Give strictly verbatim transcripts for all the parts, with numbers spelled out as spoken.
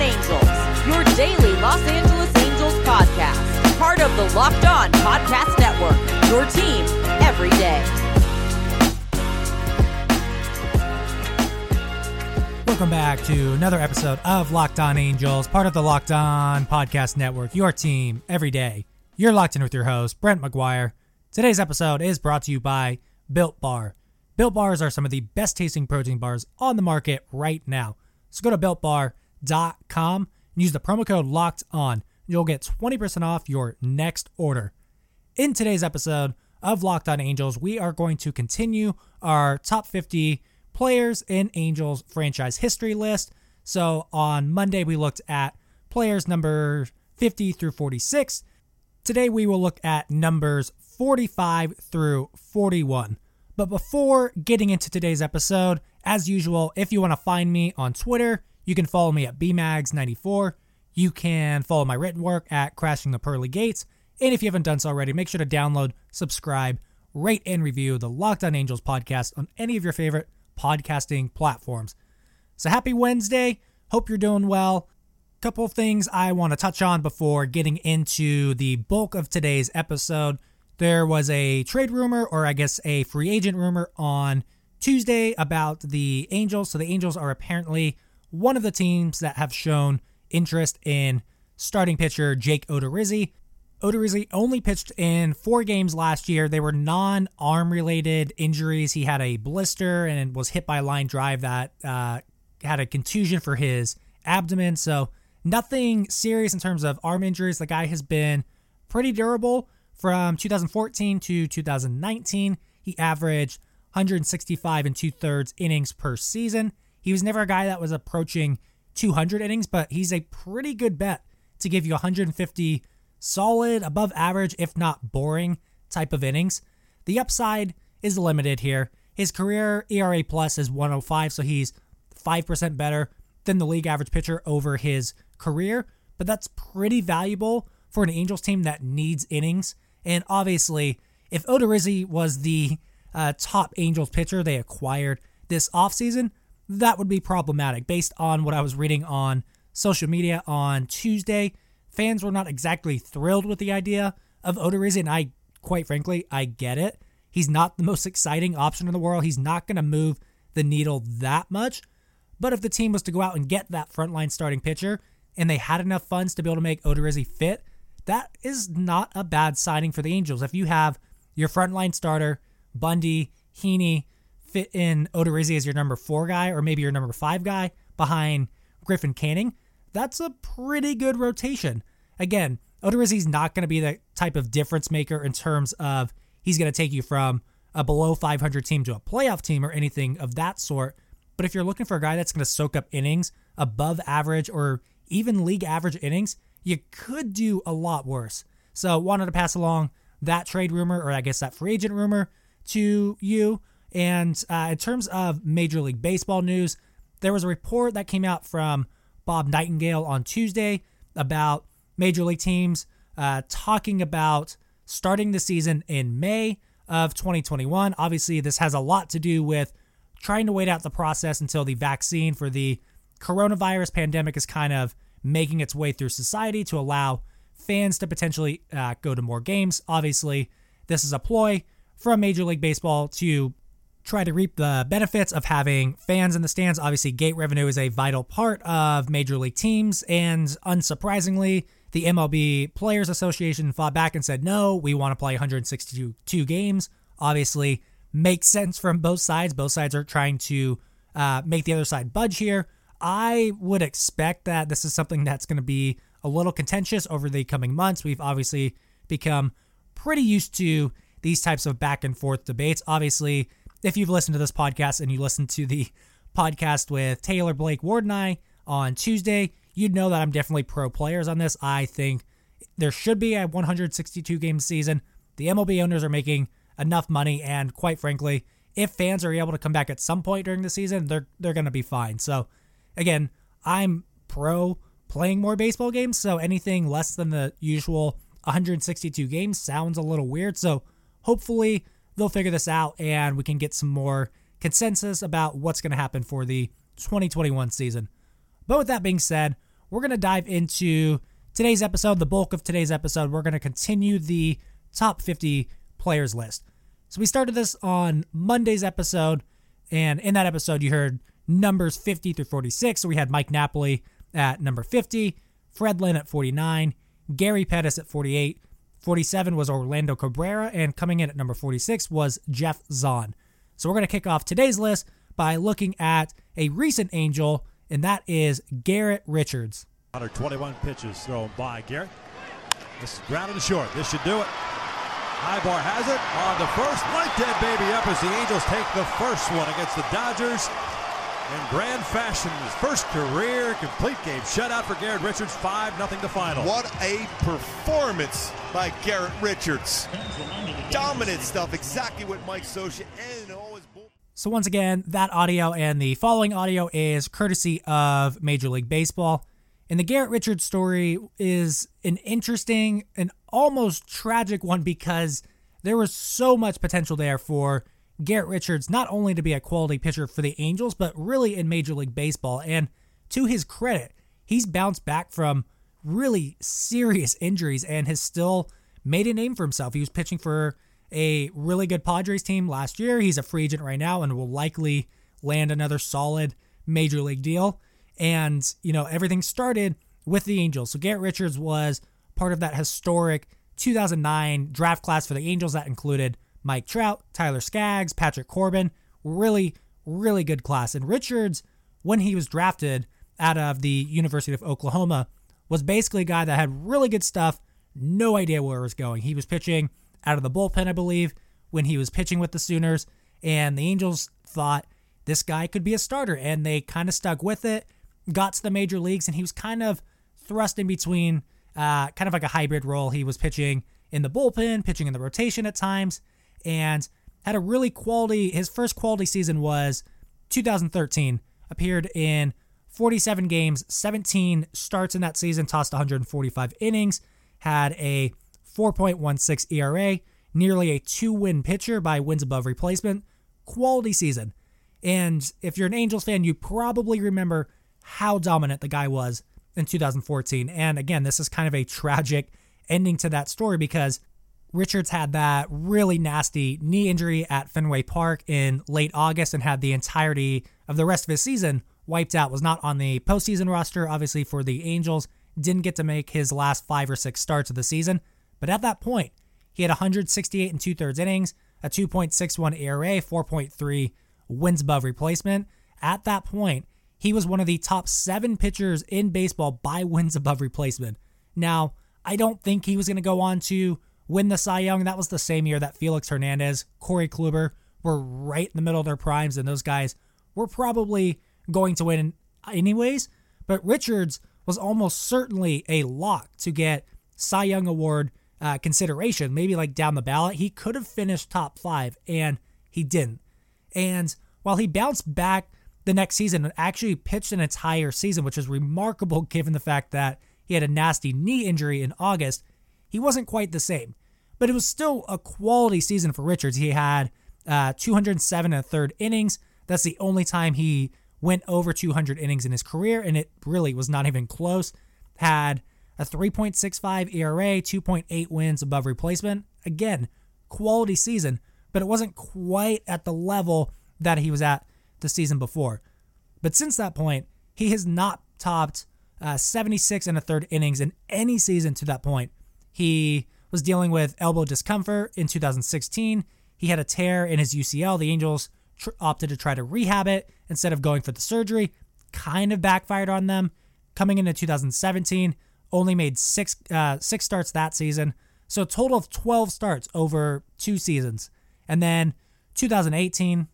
On Angels, your daily Los Angeles Angels podcast. Part of the Locked On Podcast Network, your team every day. Welcome back to another episode of Locked On Angels, part of the Locked On Podcast Network, your team every day. You're locked in with your host, Brent McGuire. Today's episode is brought to you by Built Bar. Built Bars are some of the best tasting protein bars on the market right now. So go to built bar dot com and use the promo code LOCKEDON. You'll get twenty percent off your next order. In today's episode of Locked On Angels, we are going to continue our top fifty players in Angels franchise history list. So on Monday, we looked at players number fifty through forty-six. Today, we will look at numbers forty-five through forty-one. But before getting into today's episode, as usual, if you want to find me on Twitter, you can follow me at b mags ninety-four. You can follow my written work at Crashing the Pearly Gates. And if you haven't done so already, make sure to download, subscribe, rate, and review the Locked On Angels podcast on any of your favorite podcasting platforms. So happy Wednesday. Hope you're doing well. Couple of things I want to touch on before getting into the bulk of today's episode. There was a trade rumor, or I guess a free agent rumor, on Tuesday about the Angels. So the Angels are apparently one of the teams that have shown interest in starting pitcher Jake Odorizzi. Odorizzi only pitched in four games last year. They were non-arm related injuries. He had a blister and was hit by a line drive that uh, had a contusion for his abdomen. So nothing serious in terms of arm injuries. The guy has been pretty durable. From two thousand fourteen to two thousand nineteen, he averaged one sixty-five and two-thirds innings per season. He was never a guy that was approaching two hundred innings, but he's a pretty good bet to give you one hundred fifty solid, above average, if not boring, type of innings. The upside is limited here. His career E R A plus is one oh five, so he's five percent better than the league average pitcher over his career, but that's pretty valuable for an Angels team that needs innings. And obviously, if Odorizzi was the uh, top Angels pitcher they acquired this offseason, that would be problematic. Based on what I was reading on social media on Tuesday, fans were not exactly thrilled with the idea of Odorizzi, and I, quite frankly, I get it. He's not the most exciting option in the world. He's not going to move the needle that much. But if the team was to go out and get that frontline starting pitcher, and they had enough funds to be able to make Odorizzi fit, that is not a bad signing for the Angels. If you have your frontline starter, Bundy, Heaney, fit in Odorizzi as your number four guy, or maybe your number five guy behind Griffin Canning, that's a pretty good rotation. Again, Odorizzi's not going to be the type of difference maker in terms of he's going to take you from a below five hundred team to a playoff team or anything of that sort. But if you're looking for a guy that's going to soak up innings above average or even league average innings, you could do a lot worse. So wanted to pass along that trade rumor, or I guess that free agent rumor, to you. And uh, in terms of Major League Baseball news, there was a report that came out from Bob Nightingale on Tuesday about Major League teams uh, talking about starting the season in May of twenty twenty-one. Obviously, this has a lot to do with trying to wait out the process until the vaccine for the coronavirus pandemic is kind of making its way through society to allow fans to potentially uh, go to more games. Obviously, this is a ploy from Major League Baseball to try to reap the benefits of having fans in the stands. Obviously, gate revenue is a vital part of Major League teams, and unsurprisingly, the M L B Players Association fought back and said, no, we want to play one sixty-two games. Obviously, makes sense from both sides. Both sides are trying to uh, make the other side budge here. I would expect that this is something that's going to be a little contentious over the coming months. We've obviously become pretty used to these types of back and forth debates. Obviously, if you've listened to this podcast and you listened to the podcast with Taylor Blake Ward and I on Tuesday, you'd know that I'm definitely pro players on this. I think there should be a one sixty-two game season. The M L B owners are making enough money, and quite frankly, if fans are able to come back at some point during the season, they're they're going to be fine. So again, I'm pro playing more baseball games, so anything less than the usual one sixty-two games sounds a little weird. So hopefully they'll figure this out and we can get some more consensus about what's going to happen for the twenty twenty-one season. But with that being said, we're going to dive into today's episode, the bulk of today's episode. We're going to continue the top fifty players list. So we started this on Monday's episode, and in that episode you heard numbers fifty through forty-six. So we had Mike Napoli at number fifty, Fred Lynn at forty-nine, Gary Pettis at forty-eight, forty-seven was Orlando Cabrera, and coming in at number forty-six was Jeff Zahn. So we're going to kick off today's list by looking at a recent Angel, and that is Garrett Richards. one hundred twenty-one pitches thrown by Garrett. This is grounded to short. This should do it. Aybar has it on the first. Like that baby up as the Angels take the first one against the Dodgers in grand fashion. His first career complete game shutout for Garrett Richards. five nothing the final. What a performance by Garrett Richards. Dominant stuff. Exactly what Mike Socia and always. So once again, that audio and the following audio is courtesy of Major League Baseball. And the Garrett Richards story is an interesting and almost tragic one because there was so much potential there for Garrett Richards not only to be a quality pitcher for the Angels, but really in Major League Baseball. And to his credit, he's bounced back from really serious injuries and has still made a name for himself. He was pitching for a really good Padres team last year. He's a free agent right now and will likely land another solid Major League deal. And, you know, everything started with the Angels. So Garrett Richards was part of that historic two thousand nine draft class for the Angels that included Mike Trout, Tyler Skaggs, Patrick Corbin. Really, really good class. And Richards, when he was drafted out of the University of Oklahoma, was basically a guy that had really good stuff, no idea where it was going. He was pitching out of the bullpen, I believe, when he was pitching with the Sooners. And the Angels thought this guy could be a starter. And they kind of stuck with it. Got to the major leagues, and he was kind of thrust in between, uh, kind of like a hybrid role. He was pitching in the bullpen, pitching in the rotation at times, and had a really quality, his first quality season was two thousand thirteen, appeared in forty-seven games, seventeen starts in that season, tossed one hundred forty-five innings, had a four point one six E R A, nearly a two-win pitcher by wins above replacement, quality season. And if you're an Angels fan, you probably remember how dominant the guy was in two thousand fourteen. And again, this is kind of a tragic ending to that story because Richards had that really nasty knee injury at Fenway Park in late August and had the entirety of the rest of his season wiped out, was not on the postseason roster, obviously, for the Angels, didn't get to make his last five or six starts of the season. But at that point, he had one hundred sixty-eight and two-thirds innings, a two point six one E R A, four point three wins above replacement. At that point, he was one of the top seven pitchers in baseball by wins above replacement. Now, I don't think he was going to go on to win the Cy Young. That was the same year that Felix Hernandez, Corey Kluber were right in the middle of their primes, and those guys were probably going to win anyways. But Richards was almost certainly a lock to get Cy Young Award uh, consideration, maybe like down the ballot. He could have finished top five, and he didn't. And while he bounced back the next season and actually pitched an entire season, which is remarkable given the fact that he had a nasty knee injury in August, he wasn't quite the same. But it was still a quality season for Richards. He had uh, two hundred seven and a third innings. That's the only time he went over two hundred innings in his career, and it really was not even close. Had a three point six five E R A, two point eight wins above replacement. Again, quality season, but it wasn't quite at the level that he was at the season before. But since that point, he has not topped uh, seventy-six and a third innings in any season to that point. He was dealing with elbow discomfort in two thousand sixteen. He had a tear in his U C L. The Angels tr- opted to try to rehab it instead of going for the surgery. Kind of backfired on them. Coming into two thousand seventeen, only made six uh, six starts that season. So a total of twelve starts over two seasons. And then two thousand eighteen,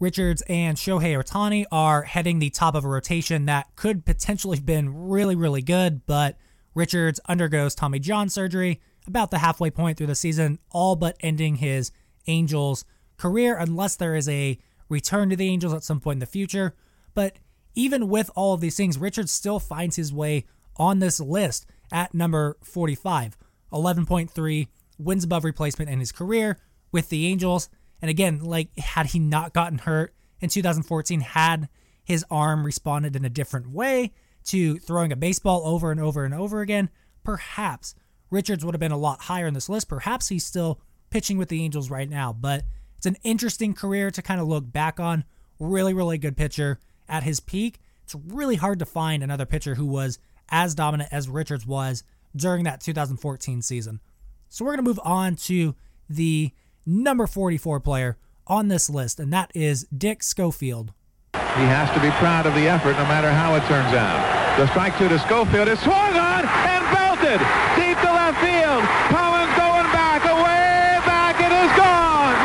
Richards and Shohei Ohtani are heading the top of a rotation that could potentially have been really, really good, but Richards undergoes Tommy John surgery about the halfway point through the season, all but ending his Angels career, unless there is a return to the Angels at some point in the future. But even with all of these things, Richards still finds his way on this list at number forty-five, eleven point three wins above replacement in his career with the Angels. And again, like, had he not gotten hurt in two thousand fourteen, had his arm responded in a different way to throwing a baseball over and over and over again, perhaps Richards would have been a lot higher in this list. Perhaps he's still pitching with the Angels right now, but it's an interesting career to kind of look back on. Really, really good pitcher at his peak. It's really hard to find another pitcher who was as dominant as Richards was during that two thousand fourteen season. So we're going to move on to the number forty-four player on this list, and that is Dick Schofield. He has to be proud of the effort no matter how it turns out. The strike two to Schofield is swung on and belted deep to left field. Cohen's going back, away back, it is gone.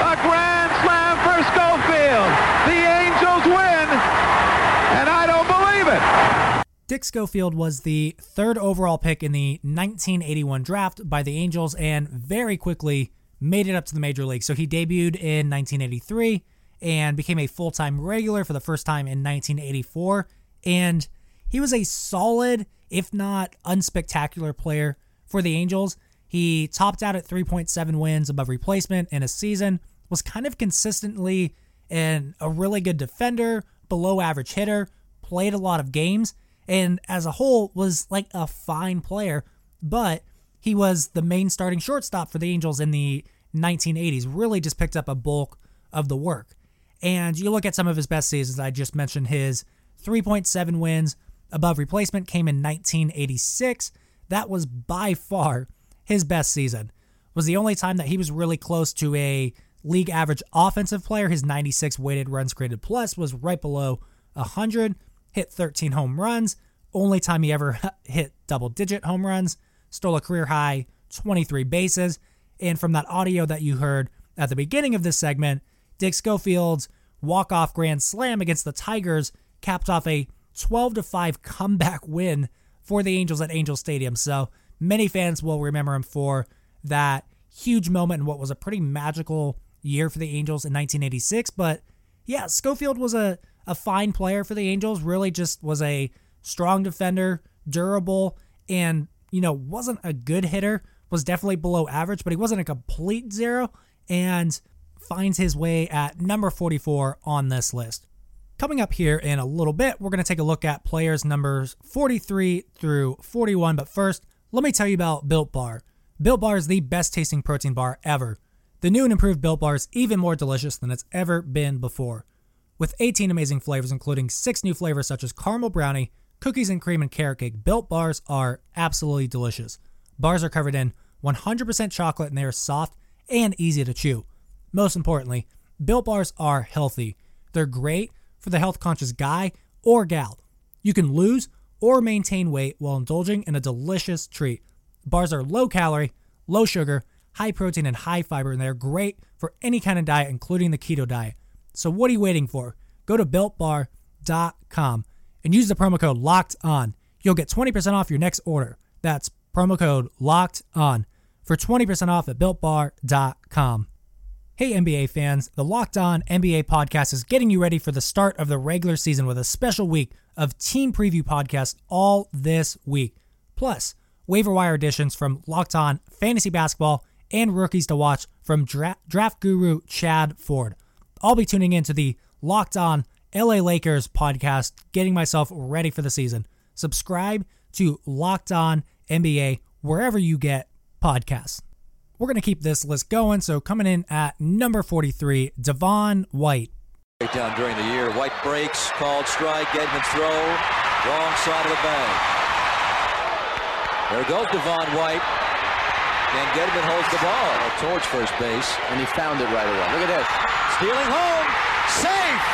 A grand slam for Schofield. The Angels win, and I don't believe it. Dick Schofield was the third overall pick in the nineteen eighty-one draft by the Angels and very quickly made it up to the major league. So he debuted in nineteen eighty-three and became a full-time regular for the first time in nineteen eighty-four. And he was a solid, if not unspectacular player for the Angels. He topped out at three point seven wins above replacement in a season, was kind of consistently an, a really good defender, below average hitter, played a lot of games, and as a whole was like a fine player, but he was the main starting shortstop for the Angels in the nineteen eighties, really just picked up a bulk of the work. And you look at some of his best seasons. I just mentioned his three point seven wins above replacement came in nineteen eighty-six. That was by far his best season. It was the only time that he was really close to a league average offensive player. His ninety-six weighted runs created plus was right below one hundred, hit thirteen home runs. Only time he ever hit double digit home runs, stole a career high twenty-three bases. And from that audio that you heard at the beginning of this segment, Dick Schofield's walk-off grand slam against the Tigers capped off a twelve to five comeback win for the Angels at Angel Stadium. So many fans will remember him for that huge moment in what was a pretty magical year for the Angels in nineteen eighty-six. But yeah, Schofield was a, a fine player for the Angels, really just was a strong defender, durable, and, you know, wasn't a good hitter, was definitely below average, but he wasn't a complete zero, and finds his way at number forty-four on this list. Coming up here in a little bit, we're going to take a look at players numbers forty-three through forty-one. But first, let me tell you about Built Bar. Built Bar is the best tasting protein bar ever. The new and improved Built Bar is even more delicious than it's ever been before. With eighteen amazing flavors, including six new flavors such as caramel brownie, cookies and cream, and carrot cake, Built Bars are absolutely delicious. Bars are covered in one hundred percent chocolate, and they are soft and easy to chew. Most importantly, Built Bars are healthy. They're great for the health-conscious guy or gal. You can lose or maintain weight while indulging in a delicious treat. Bars are low-calorie, low-sugar, high-protein, and high-fiber, and they're great for any kind of diet, including the keto diet. So what are you waiting for? Go to built bar dot com and use the promo code LOCKEDON. You'll get twenty percent off your next order. That's promo code LOCKEDON for twenty percent off at built bar dot com. Hey N B A fans, the Locked On N B A podcast is getting you ready for the start of the regular season with a special week of team preview podcasts all this week. Plus, waiver wire editions from Locked On Fantasy Basketball and Rookies to Watch from dra- Draft Guru Chad Ford. I'll be tuning into the Locked On L A Lakers podcast, getting myself ready for the season. Subscribe to Locked On N B A wherever you get podcasts. We're going to keep this list going, so coming in at number forty-three, Devon White. Down during the year, White breaks, called strike, Edmonds throw, wrong side of the bag. There goes Devon White, and Gedman holds the ball towards first base, and he found it right away. Look at this. Stealing home, safe!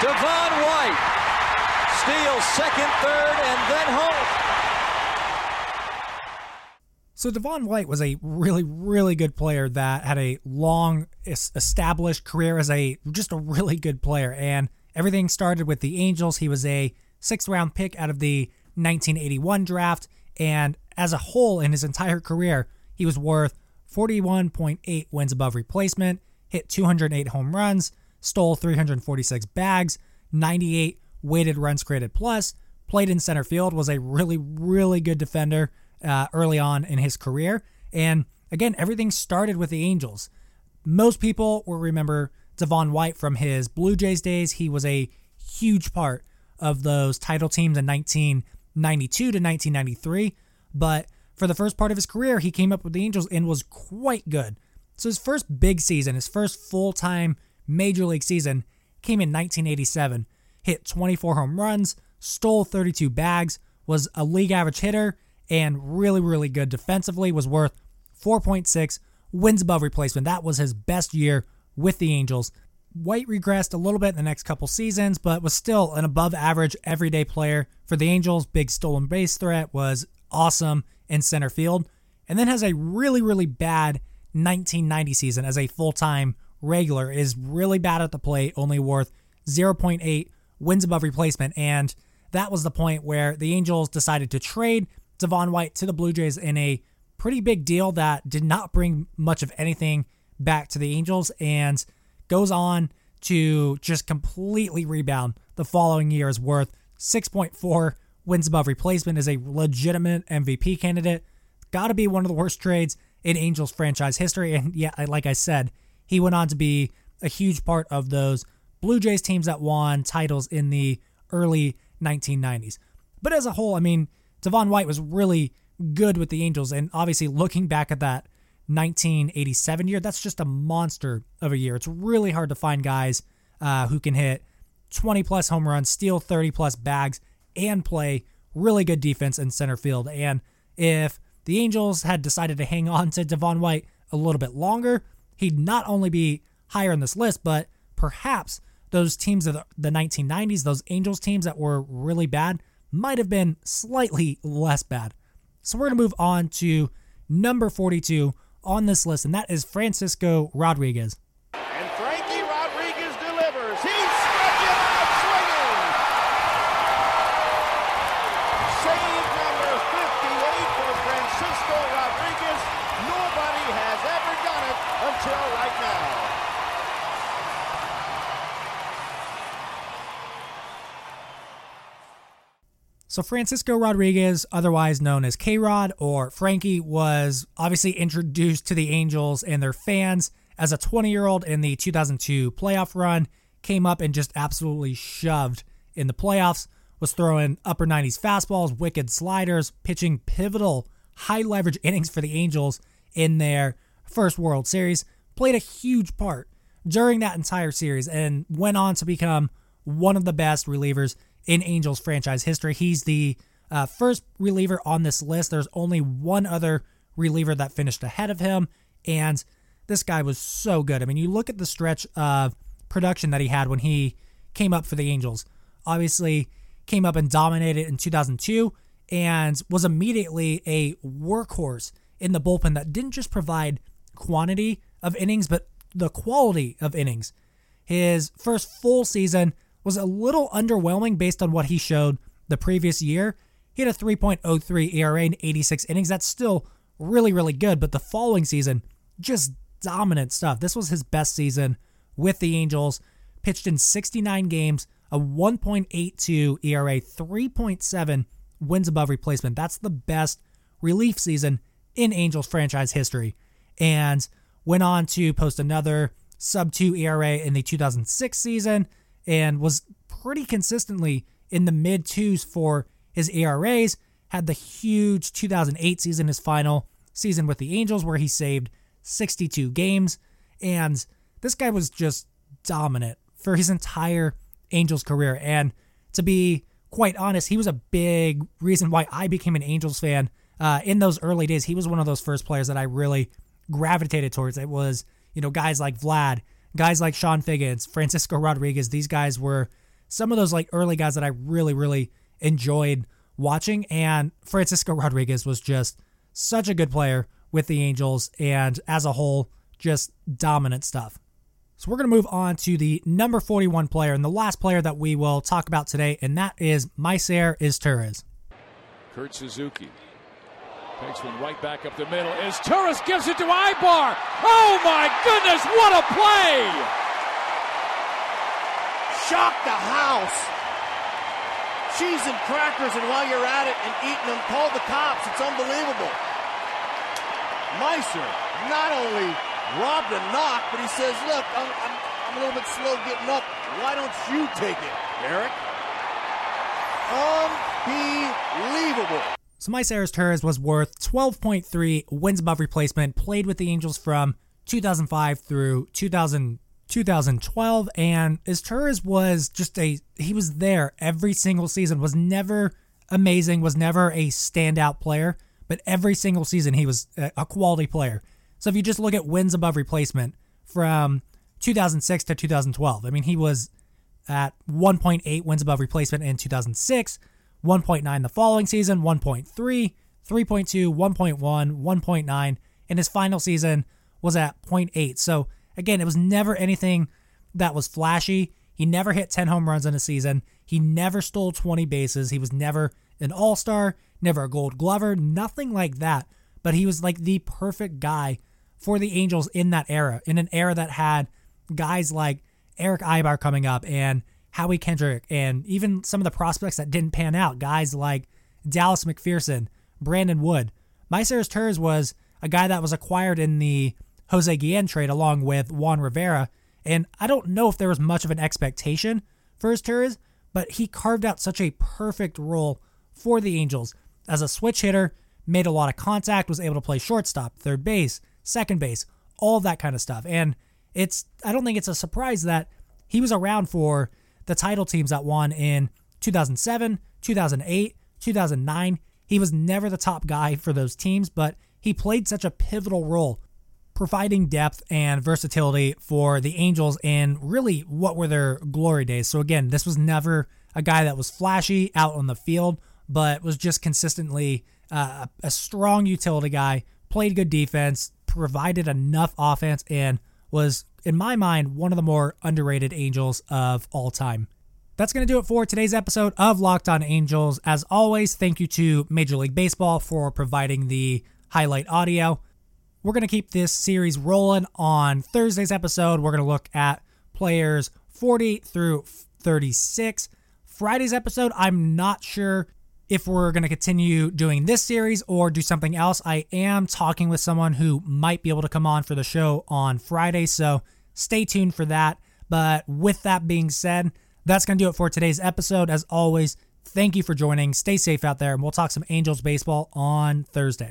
Devon White steals second, third, and then home. So Devon White was a really, really good player that had a long established career as a just a really good player. And everything started with the Angels. He was a sixth round pick out of the nineteen eighty-one draft. And as a whole in his entire career, he was worth forty-one point eight wins above replacement, hit two hundred eight home runs, stole three hundred forty-six bags, ninety-eight weighted runs created plus, played in center field, was a really, really good defender Uh, early on in his career. And again, everything started with the Angels. Most people will remember Devon White from his Blue Jays days. He was a huge part of those title teams in nineteen ninety-two to nineteen ninety-three, but for the first part of his career, he came up with the Angels and was quite good. So his first big season, his first full-time Major League season, came in nineteen eighty-seven, hit twenty-four home runs, stole thirty-two bags, was a league average hitter, and really, really good defensively, was worth four point six wins above replacement. That was his best year with the Angels. White regressed a little bit in the next couple seasons, but was still an above average everyday player for the Angels. Big stolen base threat, was awesome in center field, and then has a really, really bad nineteen ninety season as a full-time regular, is really bad at the plate, only worth zero point eight wins above replacement. And that was the point where the Angels decided to trade Devon White to the Blue Jays in a pretty big deal that did not bring much of anything back to the Angels, and goes on to just completely rebound the following year, is worth six point four wins above replacement, is a legitimate M V P candidate. Got to be one of the worst trades in Angels franchise history. And yeah, like I said, he went on to be a huge part of those Blue Jays teams that won titles in the early nineteen nineties. But as a whole, I mean, Devon White was really good with the Angels. And obviously, looking back at that nineteen eighty-seven year, that's just a monster of a year. It's really hard to find guys uh, who can hit twenty plus home runs, steal thirty plus bags, and play really good defense in center field. And if the Angels had decided to hang on to Devon White a little bit longer, he'd not only be higher in this list, but perhaps those teams of the nineteen nineties, those Angels teams that were really bad, might have been slightly less bad. So we're going to move on to number forty-two on this list, and that is Francisco Rodriguez. And Frankie Rodriguez delivers. He struck it out swinging. Save number fifty-eight for Francisco Rodriguez. Nobody has ever done it until right now. So Francisco Rodriguez, otherwise known as K-Rod or Frankie, was obviously introduced to the Angels and their fans as a twenty-year-old in the two thousand two playoff run, came up and just absolutely shoved in the playoffs, was throwing upper nineties fastballs, wicked sliders, pitching pivotal high-leverage innings for the Angels in their first World Series, played a huge part during that entire series, and went on to become one of the best relievers in Angels franchise history. He's the uh, first reliever on this list. There's only one other reliever that finished ahead of him, and this guy was so good. I mean, you look at the stretch of production that he had when he came up for the Angels. Obviously, came up and dominated in two thousand two, and was immediately a workhorse in the bullpen that didn't just provide quantity of innings, but the quality of innings. His first full season was a little underwhelming based on what he showed the previous year. He had a three point oh three E R A in eighty-six innings. That's still really, really good, but the following season, just dominant stuff. This was his best season with the Angels. Pitched in sixty-nine games, a one point eight two E R A, three point seven wins above replacement. That's the best relief season in Angels franchise history. And went on to post another sub two E R A in the two thousand six season, and was pretty consistently in the mid-twos for his E R As. Had the huge two thousand eight season, his final season with the Angels, where he saved sixty-two games. And this guy was just dominant for his entire Angels career. And to be quite honest, he was a big reason why I became an Angels fan uh, in those early days. He was one of those first players that I really gravitated towards. It was, you know, guys like Vlad, guys like Sean Figgins, Francisco Rodriguez. These guys were some of those like early guys that I really, really enjoyed watching. And Francisco Rodriguez was just such a good player with the Angels, and as a whole, just dominant stuff. So we're going to move on to the number forty-one player and the last player that we will talk about today, and that is Maicer Izturis. Kurt Suzuki takes one right back up the middle. Izturis gives it to Aybar. Oh, my goodness, what a play! Shocked the house. Cheese and crackers, and while you're at it and eating them, call the cops. It's unbelievable. Maicer not only robbed a knock, but he says, look, I'm, I'm, I'm a little bit slow getting up. Why don't you take it, Eric? Unbelievable. So Maicer Izturis was worth twelve point three wins above replacement, played with the Angels from two thousand five through two thousand, twenty twelve, and Izturis was just a, he was there every single season, was never amazing, was never a standout player, but every single season he was a quality player. So if you just look at wins above replacement from two thousand six to two thousand twelve, I mean, he was at one point eight wins above replacement in two thousand six, one point nine the following season, one point three, three point two, one point one, one point nine, and his final season was at zero point eight. So again, it was never anything that was flashy. He never hit ten home runs in a season. He never stole twenty bases. He was never an all-star, never a gold glover, nothing like that. But he was like the perfect guy for the Angels in that era, in an era that had guys like Eric Aybar coming up and Howie Kendrick and even some of the prospects that didn't pan out, guys like Dallas McPherson, Brandon Wood. Maicer Izturis was a guy that was acquired in the Jose Guillen trade along with Juan Rivera, and I don't know if there was much of an expectation for Izturis, but he carved out such a perfect role for the Angels as a switch hitter, made a lot of contact, was able to play shortstop, third base, second base, all that kind of stuff. And it's I don't think it's a surprise that he was around for the title teams that won in two thousand seven, two thousand eight, two thousand nine. He was never the top guy for those teams, but he played such a pivotal role, providing depth and versatility for the Angels in really what were their glory days. So again, this was never a guy that was flashy out on the field, but was just consistently uh, a strong utility guy, played good defense, provided enough offense, and was, in my mind, one of the more underrated Angels of all time. That's going to do it for today's episode of Locked On Angels. As always, thank you to Major League Baseball for providing the highlight audio. We're going to keep this series rolling. On Thursday's episode, we're going to look at players forty through thirty-six. Friday's episode, I'm not sure if we're going to continue doing this series or do something else. I am talking with someone who might be able to come on for the show on Friday, so stay tuned for that. But with that being said, that's going to do it for today's episode. As always, thank you for joining. Stay safe out there, and we'll talk some Angels baseball on Thursday.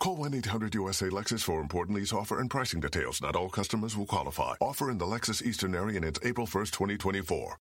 Call one eight hundred U S A Lexus for important lease offer and pricing details. Not all customers will qualify. Offer in the Lexus Eastern area and it's April first, twenty twenty-four.